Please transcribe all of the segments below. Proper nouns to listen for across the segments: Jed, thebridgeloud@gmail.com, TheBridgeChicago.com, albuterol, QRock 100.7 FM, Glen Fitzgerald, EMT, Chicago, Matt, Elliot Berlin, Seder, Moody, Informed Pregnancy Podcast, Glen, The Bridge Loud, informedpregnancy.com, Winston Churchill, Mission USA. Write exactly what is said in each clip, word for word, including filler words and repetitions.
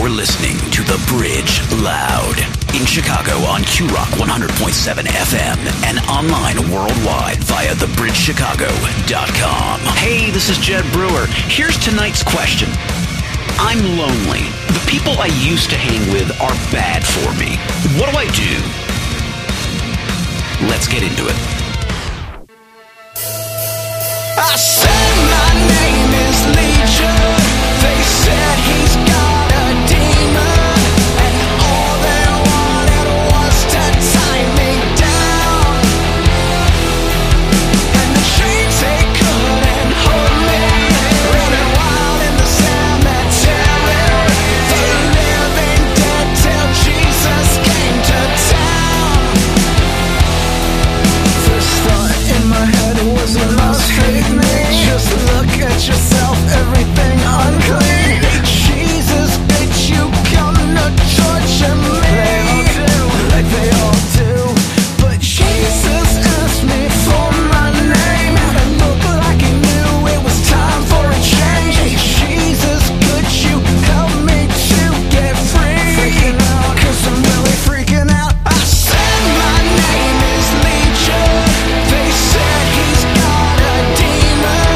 You're listening to The Bridge Loud in Chicago on QRock one hundred point seven F M and online worldwide via the bridge chicago dot com. Hey, this is Jed Brewer. Here's tonight's question. I'm lonely. The people I used to hang with are bad for me. What do I do? Let's get into it. I said my name is Legion. They said he's got a demon. And all they wanted was to tie me down. And the chains, they couldn't hold me. Running wild in the cemetery. The living dead till Jesus came to town. First thought in my head was a lost faith. Just look at yourself, everything unclean. Jesus, bitch, you come to church and me. They all do, like they all do. But Jesus asked me for my name, and looked like he knew it was time for a change. Jesus, could you help me to get free? Freaking out, 'cause I'm really freaking out. I said my name is Legion. They said he's got a demon.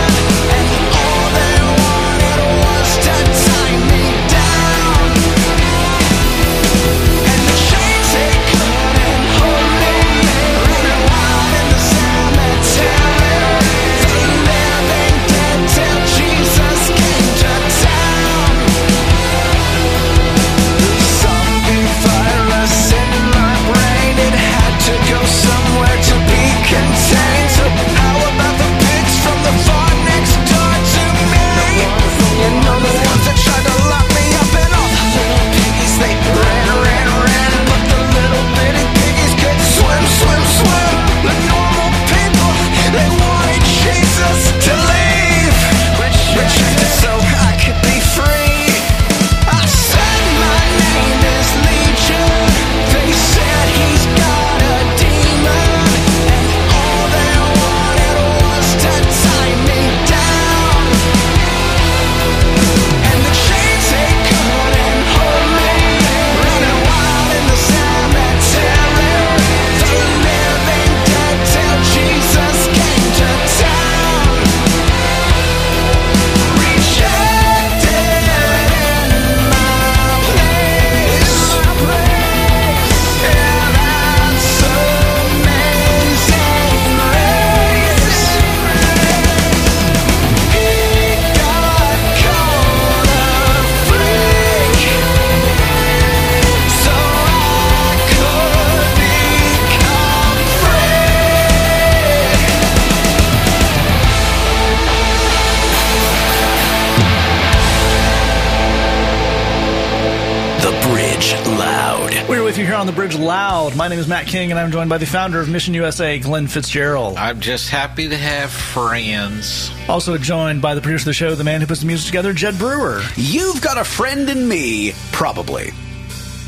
The Bridge Loud. My name is Matt King, and I'm joined by the founder of Mission U S A, Glen Fitzgerald. I'm just happy to have friends. Also joined by the producer of the show, the man who puts the music together, Jed Brewer. You've got a friend in me, probably.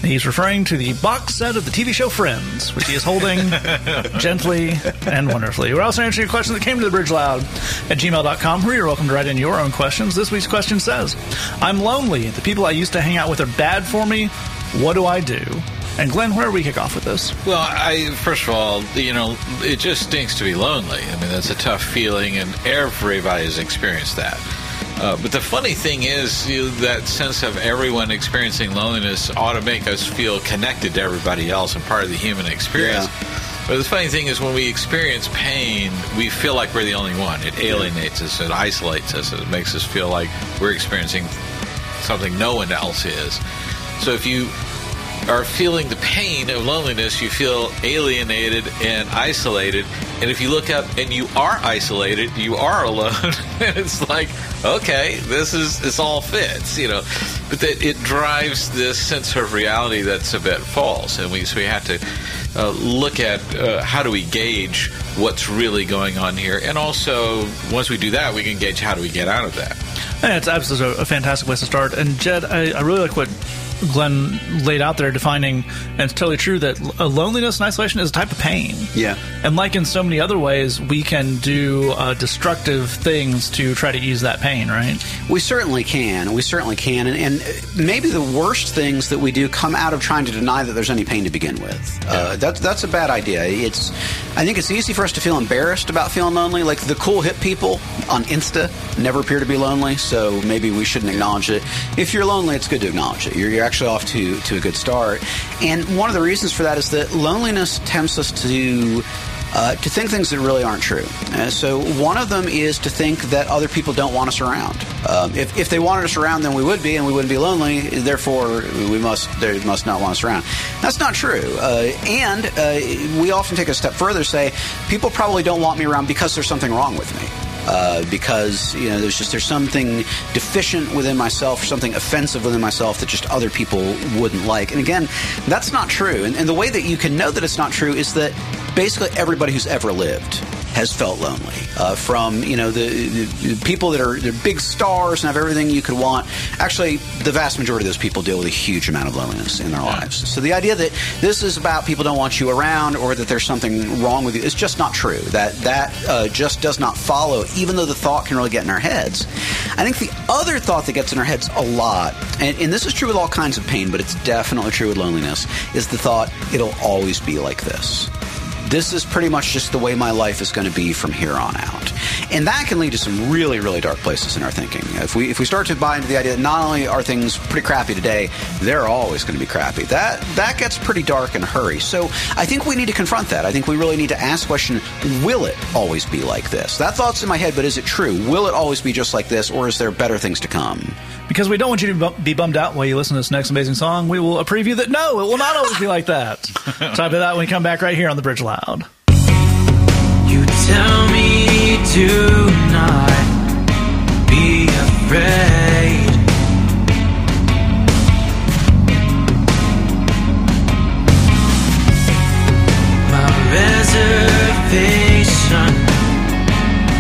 He's referring to the box set of the T V show Friends, which he is holding gently and wonderfully. We're also answering your questions that came to the bridge loud at gmail dot com, where you're welcome to write in your own questions. This week's question says, I'm lonely. The people I used to hang out with are bad for me. What do I do? And Glenn, where do we kick off with this? Well, I first of all, you know, it just stinks to be lonely. I mean, that's a tough feeling, and everybody's experienced that. Uh, but the funny thing is, you know, that sense of everyone experiencing loneliness ought to make us feel connected to everybody else and part of the human experience. Yeah. But the funny thing is, when we experience pain, we feel like we're the only one. It alienates us. It isolates us. It makes us feel like we're experiencing something no one else is. So if you are feeling the pain of loneliness, you feel alienated and isolated. And if you look up and you are isolated, you are alone. And it's like, okay, this is this all fits, you know. But that it drives this sense of reality that's a bit false, and we so we have to uh, look at uh, how do we gauge what's really going on here, and also once we do that, we can gauge how do we get out of that. And it's absolutely a fantastic place to start. And Jed, I, I really like what Glen laid out there defining, and it's totally true, that loneliness and isolation is a type of pain. Yeah. And like in so many other ways, we can do uh, destructive things to try to ease that pain, right? We certainly can. We certainly can. And, and maybe the worst things that we do come out of trying to deny that there's any pain to begin with. Yeah. Uh, that, that's a bad idea. It's, I think it's easy for us to feel embarrassed about feeling lonely. Like the cool hip people on Insta never appear to be lonely, so maybe we shouldn't acknowledge it. If you're lonely, it's good to acknowledge it. You're, you're actually off to, to a good start. And one of the reasons for that is that loneliness tempts us to uh, to think things that really aren't true. Uh, so one of them is to think that other people don't want us around. Um, if, if they wanted us around, then we would be, and we wouldn't be lonely. Therefore, we must they must not want us around. That's not true. Uh, and uh, we often take a step further, say, people probably don't want me around because there's something wrong with me. Uh, because, you know, there's just, there's something deficient within myself, something offensive within myself that just other people wouldn't like. And again, that's not true. And, and the way that you can know that it's not true is that basically everybody who's ever lived has felt lonely, uh, from, you know, the, the, the people that are they're big stars and have everything you could want. Actually, the vast majority of those people deal with a huge amount of loneliness in their yeah. lives. So the idea that this is about people don't want you around or that there's something wrong with you is just not true. That, that uh, just does not follow, even though the thought can really get in our heads. I think the other thought that gets in our heads a lot, and, and this is true with all kinds of pain, but it's definitely true with loneliness, is the thought, it'll always be like this. This is pretty much just the way my life is going to be from here on out. And that can lead to some really, really dark places in our thinking. If we if we start to buy into the idea that not only are things pretty crappy today, they're always going to be crappy, that that gets pretty dark in a hurry. So I think we need to confront that. I think we really need to ask the question, will it always be like this? That thought's in my head, but is it true? Will it always be just like this, or is there better things to come? Because we don't want you to be bummed out while you listen to this next amazing song. We will preview that, no, it will not always be like that. Type it out when we come back right here on The Bridge Loud. You tell me to not be afraid. My reservation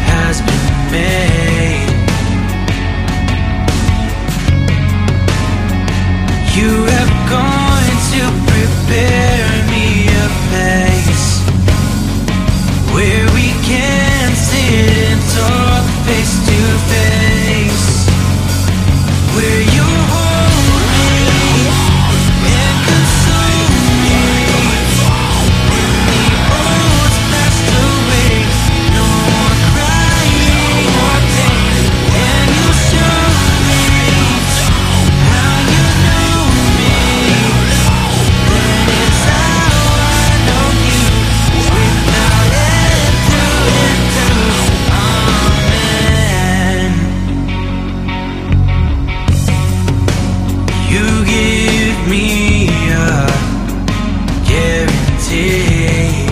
has been made. You have gone to prepare me a place where we can sit and talk face to face, where you hold me and console me when the old's passed away. No more crying or pain, and you'll show me how you know me. That is how I know you, without it through and through. Amen. You give me a guarantee.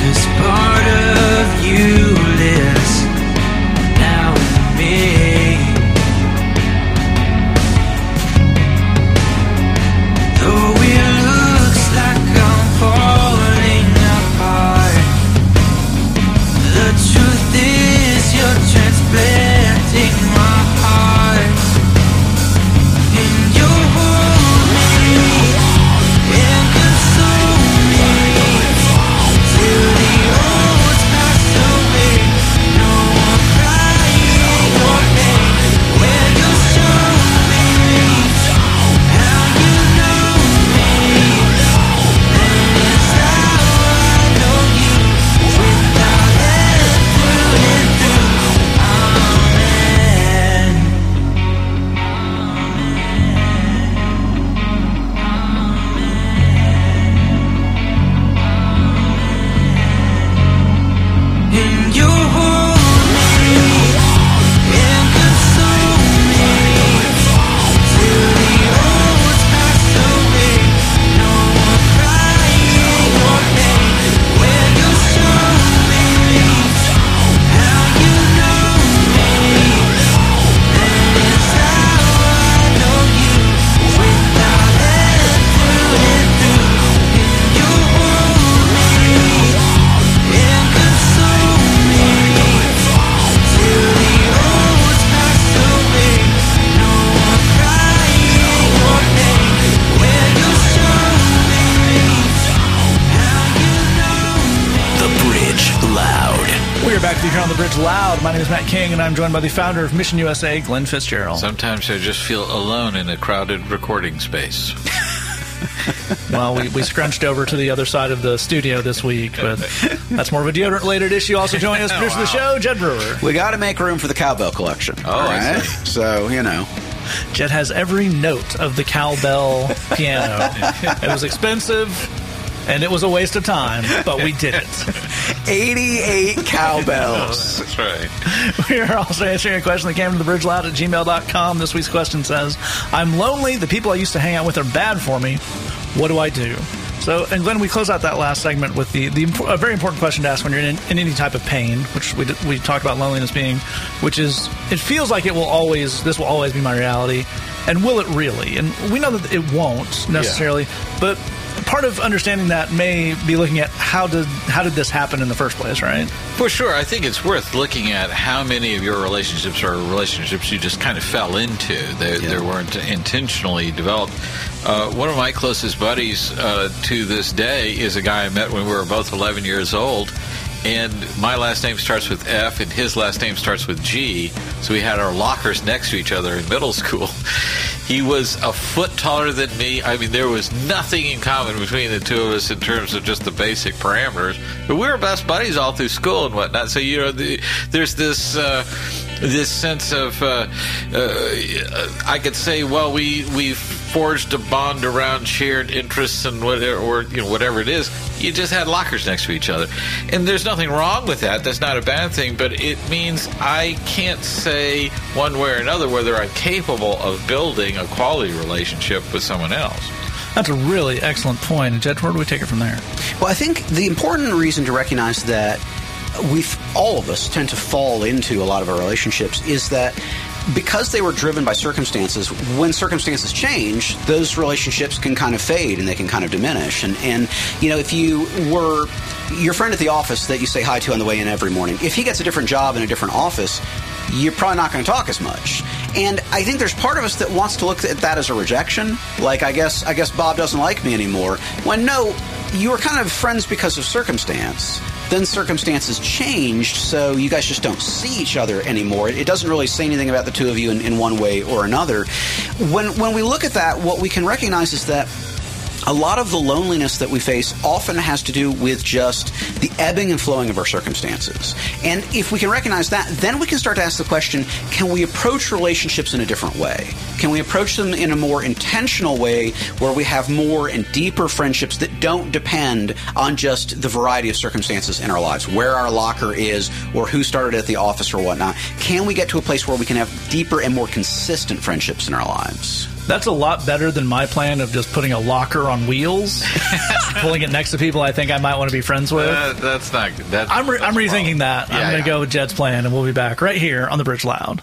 Cause part of you lives now in me. Though it looks like I'm falling apart, the truth is you're transplanting my heart. And you hold me and console me till the old pass away. No more crying or pain when you show me how you know me. That is how I know you, without it through and through. The Bridge Loud. My name is Matt King, and I'm joined by the founder of Mission U S A, Glen Fitzgerald. Sometimes I just feel alone in a crowded recording space. Well, we, we scrunched over to the other side of the studio this week, but that's more of a deodorant-related issue. Also joining us, producer oh, wow. of the show, Jed Brewer. We got to make room for the cowbell collection. Oh, all right. So, you know. Jed has every note of the cowbell piano. It was expensive. And it was a waste of time, but we did it. eighty-eight cowbells. Oh, that's right. We are also answering a question that came to the bridge loud at gmail dot com. This week's question says, I'm lonely. The people I used to hang out with are bad for me. What do I do? So, and Glenn, we close out that last segment with the, the a very important question to ask when you're in, in any type of pain, which we we talked about loneliness being, which is, it feels like it will always, this will always be my reality. And will it really? And we know that it won't necessarily, yeah. but... Part of understanding that may be looking at how did how did this happen in the first place, right? For sure. I think it's worth looking at how many of your relationships are relationships you just kind of fell into. They, yeah. they weren't intentionally developed. Uh, one of my closest buddies uh, to this day is a guy I met when we were both eleven years old. And my last name starts with F, and his last name starts with G. So we had our lockers next to each other in middle school. He was a foot taller than me. I mean, there was nothing in common between the two of us in terms of just the basic parameters. But we were best buddies all through school and whatnot. So, you know, the, there's this... Uh, This sense of, uh, uh, I could say, well, we we forged a bond around shared interests and whatever, or you know, whatever it is. You just had lockers next to each other, and there's nothing wrong with that. That's not a bad thing, but it means I can't say one way or another whether I'm capable of building a quality relationship with someone else. That's a really excellent point, Jed. Where do we take it from there? Well, I think the important reason to recognize that. We all of us tend to fall into a lot of our relationships is that because they were driven by circumstances, when circumstances change, those relationships can kind of fade and they can kind of diminish. And, and you know, if you were your friend at the office that you say hi to on the way in every morning, if he gets a different job in a different office, you're probably not going to talk as much. And I think there's part of us that wants to look at that as a rejection. Like, I guess, I guess Bob doesn't like me anymore. When, no, you were kind of friends because of circumstance. Then circumstances changed, so you guys just don't see each other anymore. It doesn't really say anything about the two of you in, in one way or another. When when we look at that, what we can recognize is that a lot of the loneliness that we face often has to do with just the ebbing and flowing of our circumstances. And if we can recognize that, then we can start to ask the question, can we approach relationships in a different way? Can we approach them in a more intentional way where we have more and deeper friendships that don't depend on just the variety of circumstances in our lives, where our locker is or who started at the office or whatnot? Can we get to a place where we can have deeper and more consistent friendships in our lives? That's a lot better than my plan of just putting a locker on wheels, pulling it next to people I think I might want to be friends with. Uh, that's not good. That's, I'm, re- that's I'm rethinking that. Yeah, I'm going to yeah. go with Jed's plan, and we'll be back right here on The Bridge Loud.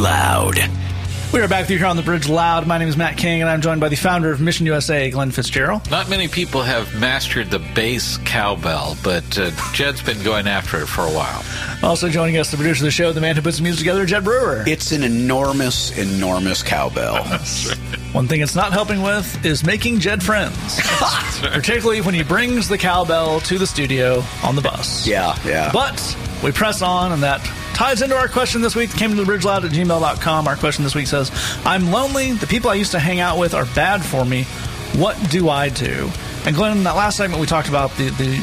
Loud. We are back with you here on The Bridge Loud. My name is Matt King, and I'm joined by the founder of Mission U S A, Glen Fitzgerald. Not many people have mastered the bass cowbell, but uh, Jed's been going after it for a while. Also joining us, the producer of the show, the man who puts the music together, Jed Brewer. It's an enormous, enormous cowbell. One thing it's not helping with is making Jed friends, particularly when he brings the cowbell to the studio on the bus. Yeah, yeah. But we press on, and that ties into our question this week that came to the bridge loud at gmail dot com. Our question this week says, I'm lonely. The people I used to hang out with are bad for me. What do I do? And Glenn, in that last segment, we talked about the, the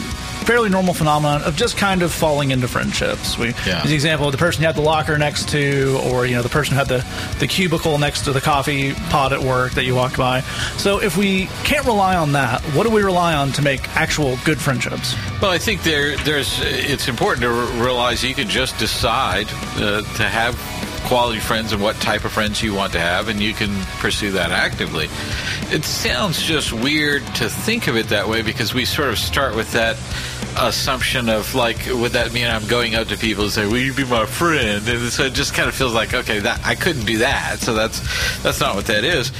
fairly normal phenomenon of just kind of falling into friendships. We, yeah. The example of the person you had the locker next to, or you know, the person who had the, the cubicle next to the coffee pot at work that you walked by. So if we can't rely on that, what do we rely on to make actual good friendships? Well, I think there, there's. It's important to r- realize you can just decide uh, to have quality friends and what type of friends you want to have, and you can pursue that actively. It sounds just weird to think of it that way because we sort of start with that assumption of, like, would that mean I'm going up to people and say, will you be my friend? And so it just kind of feels like, okay, that I couldn't do that, so that's that's not what that is.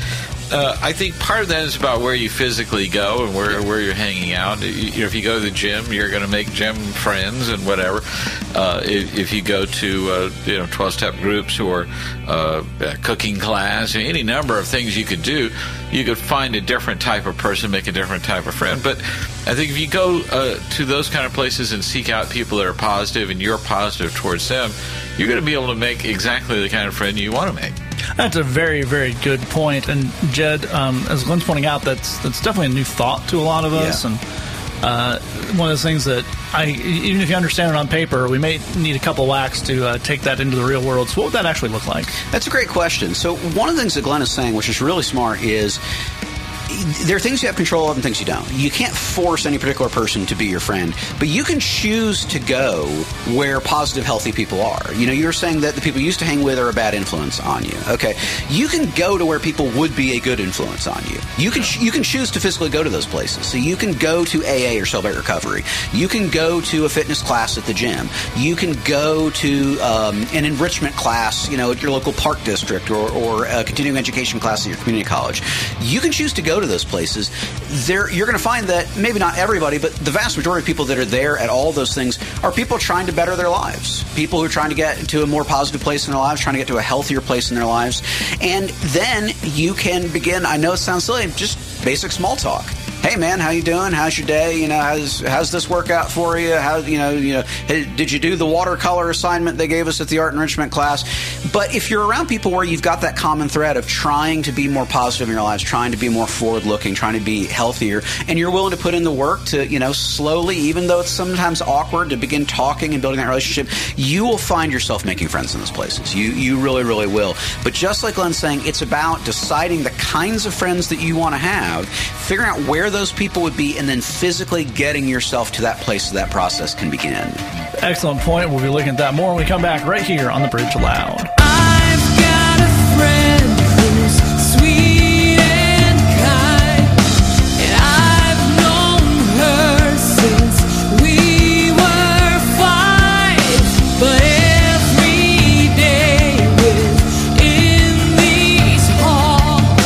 Uh, I think part of that is about where you physically go and where where you're hanging out. You know, if you go to the gym, you're going to make gym friends and whatever. Uh, if, if you go to uh, you know twelve-step groups or uh, cooking class, any number of things you could do, you could find a different type of person, make a different type of friend. But I think if you go uh, to those kind of places and seek out people that are positive and you're positive towards them, you're going to be able to make exactly the kind of friend you want to make. That's a very, very good point. And, Jed, um, as Glenn's pointing out, that's that's definitely a new thought to a lot of us. Yeah. And uh, one of the things that, I even if you understand it on paper, we may need a couple whacks to uh, take that into the real world. So what would that actually look like? That's a great question. So one of the things that Glenn is saying, which is really smart, is there are things you have control of and things you don't. You can't force any particular person to be your friend, but you can choose to go where positive, healthy people are. You know, you're saying that the people you used to hang with are a bad influence on you. Okay. You can go to where people would be a good influence on you. You can you can choose to physically go to those places. So you can go to A A or Cellbrate Recovery. You can go to a fitness class at the gym. You can go to um, an enrichment class, you know, at your local park district or, or a continuing education class at your community college. You can choose to go to those places. There, you're going to find that maybe not everybody, but the vast majority of people that are there at all those things are people trying to better their lives, people who are trying to get to a more positive place in their lives, trying to get to a healthier place in their lives. And then you can begin, I know it sounds silly, just basic small talk. Hey man, how you doing? How's your day? You know, how's how's this workout for you? How you know, you know, did you do the watercolor assignment they gave us at the art enrichment class? But if you're around people where you've got that common thread of trying to be more positive in your lives, trying to be more forward-looking, trying to be healthier, and you're willing to put in the work to, you know, slowly, even though it's sometimes awkward, to begin talking and building that relationship, you will find yourself making friends in those places. You you really, really will. But just like Glenn's saying, it's about deciding the kinds of friends that you want to have, figuring out where those people would be, and then physically getting yourself to that place so that process can begin. Excellent point. We'll be looking at that more when we come back right here on The Bridge Loud. I've got a friend who's sweet and kind, and I've known her since we were five, but every day within these halls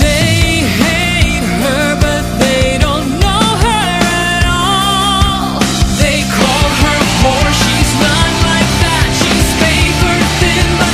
they hate her, but they don't know her at all. They call her whore, she's not like that, she's paper thin.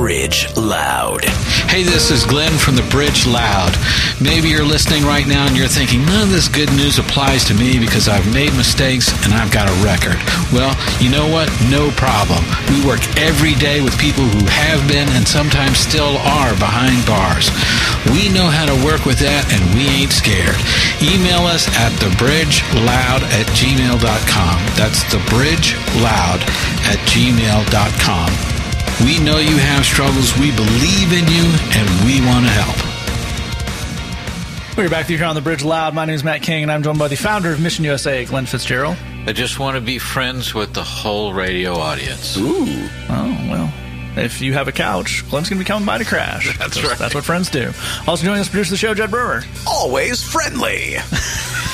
Bridge Loud. Hey, this is Glen from The Bridge Loud. Maybe you're listening right now and you're thinking, none of this good news applies to me because I've made mistakes and I've got a record. Well, you know what? No problem. We work every day with people who have been and sometimes still are behind bars. We know how to work with that and we ain't scared. Email us at the bridge loud at gmail dot com. That's the bridge loud at gmail dot com. We know you have struggles. We believe in you, and we want to help. We're back to you here on The Bridge Loud. My name is Matt King, and I'm joined by the founder of Mission U S A, Glenn Fitzgerald. I just want to be friends with the whole radio audience. Ooh. Oh, well. If you have a couch, Glenn's going to be coming by to crash. That's, that's right. That's what friends do. Also joining us, producer of the show, Jed Brewer. Always friendly.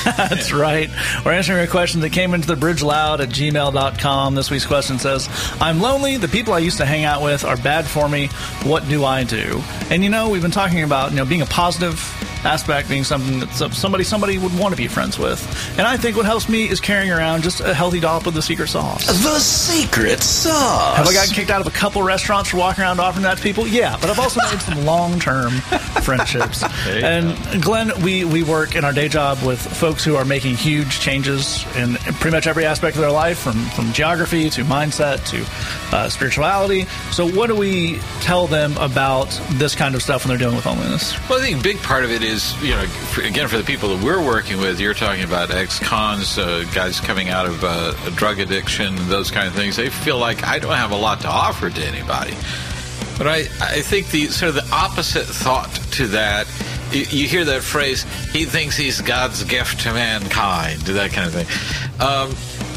That's right. We're answering your questions that came into the bridge loud at gmail dot com. This week's question says, I'm lonely. The people I used to hang out with are bad for me. What do I do? And, you know, we've been talking about, you know, being a positive aspect, being something that somebody somebody would want to be friends with. And I think what helps me is carrying around just a healthy dollop of the secret sauce. The secret sauce. Have I gotten kicked out of a couple restaurants for walking around offering that to people? Yeah, but I've also made some long-term friendships. And go. Glenn, we, we work in our day job with folks who are making huge changes in pretty much every aspect of their life, from, from geography to mindset to uh, spirituality. So what do we tell them about this kind of stuff when they're dealing with loneliness? Well, I think a big part of it is Is, you know, again, for the people that we're working with, you're talking about ex-cons, uh, guys coming out of uh, drug addiction, those kind of things. They feel like I don't have a lot to offer to anybody. But I, I think the sort of the opposite thought to that, you, you hear that phrase, he thinks he's God's gift to mankind, that kind of thing. Um,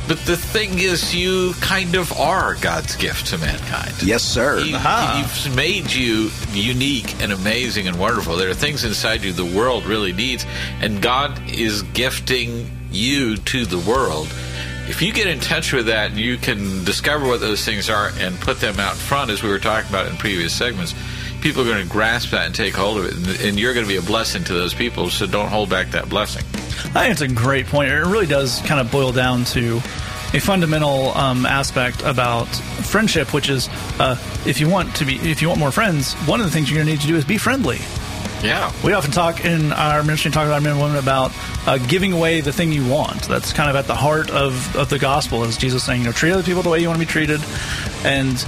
but the thing is, you kind of are God's gift to mankind. Yes, sir. He, he's made you unique and amazing and wonderful. There are things inside you the world really needs, and God is gifting you to the world. If you get in touch with that, you can discover what those things are and put them out front, as we were talking about in previous segments. People are going to grasp that and take hold of it, and you're going to be a blessing to those people, so don't hold back that blessing. I think it's a great point. It really does kind of boil down to a fundamental um, aspect about friendship, which is uh, if you want to be, if you want more friends, one of the things you're going to need to do is be friendly. Yeah. We often talk in our ministry, talk about our men and women about uh, giving away the thing you want. That's kind of at the heart of, of the gospel, is Jesus saying, you know, treat other people the way you want to be treated, and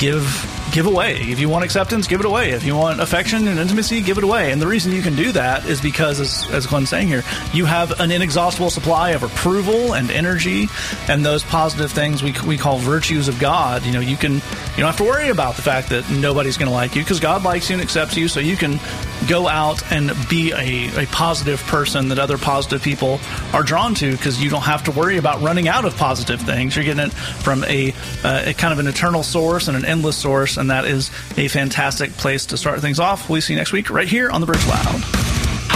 give give away. If you want acceptance, give it away. If you want affection and intimacy, give it away. And the reason you can do that is because, as, as Glenn's saying here, you have an inexhaustible supply of approval and energy and those positive things we we call virtues of God. You know, you can, you don't have to worry about the fact that nobody's going to like you because God likes you and accepts you, so you can go out and be a, a positive person that other positive people are drawn to, because you don't have to worry about running out of positive things. You're getting it from a, uh, a kind of an eternal source and an endless source, and that is a fantastic place to start things off. We'll see you next week right here on The Bridge Loud.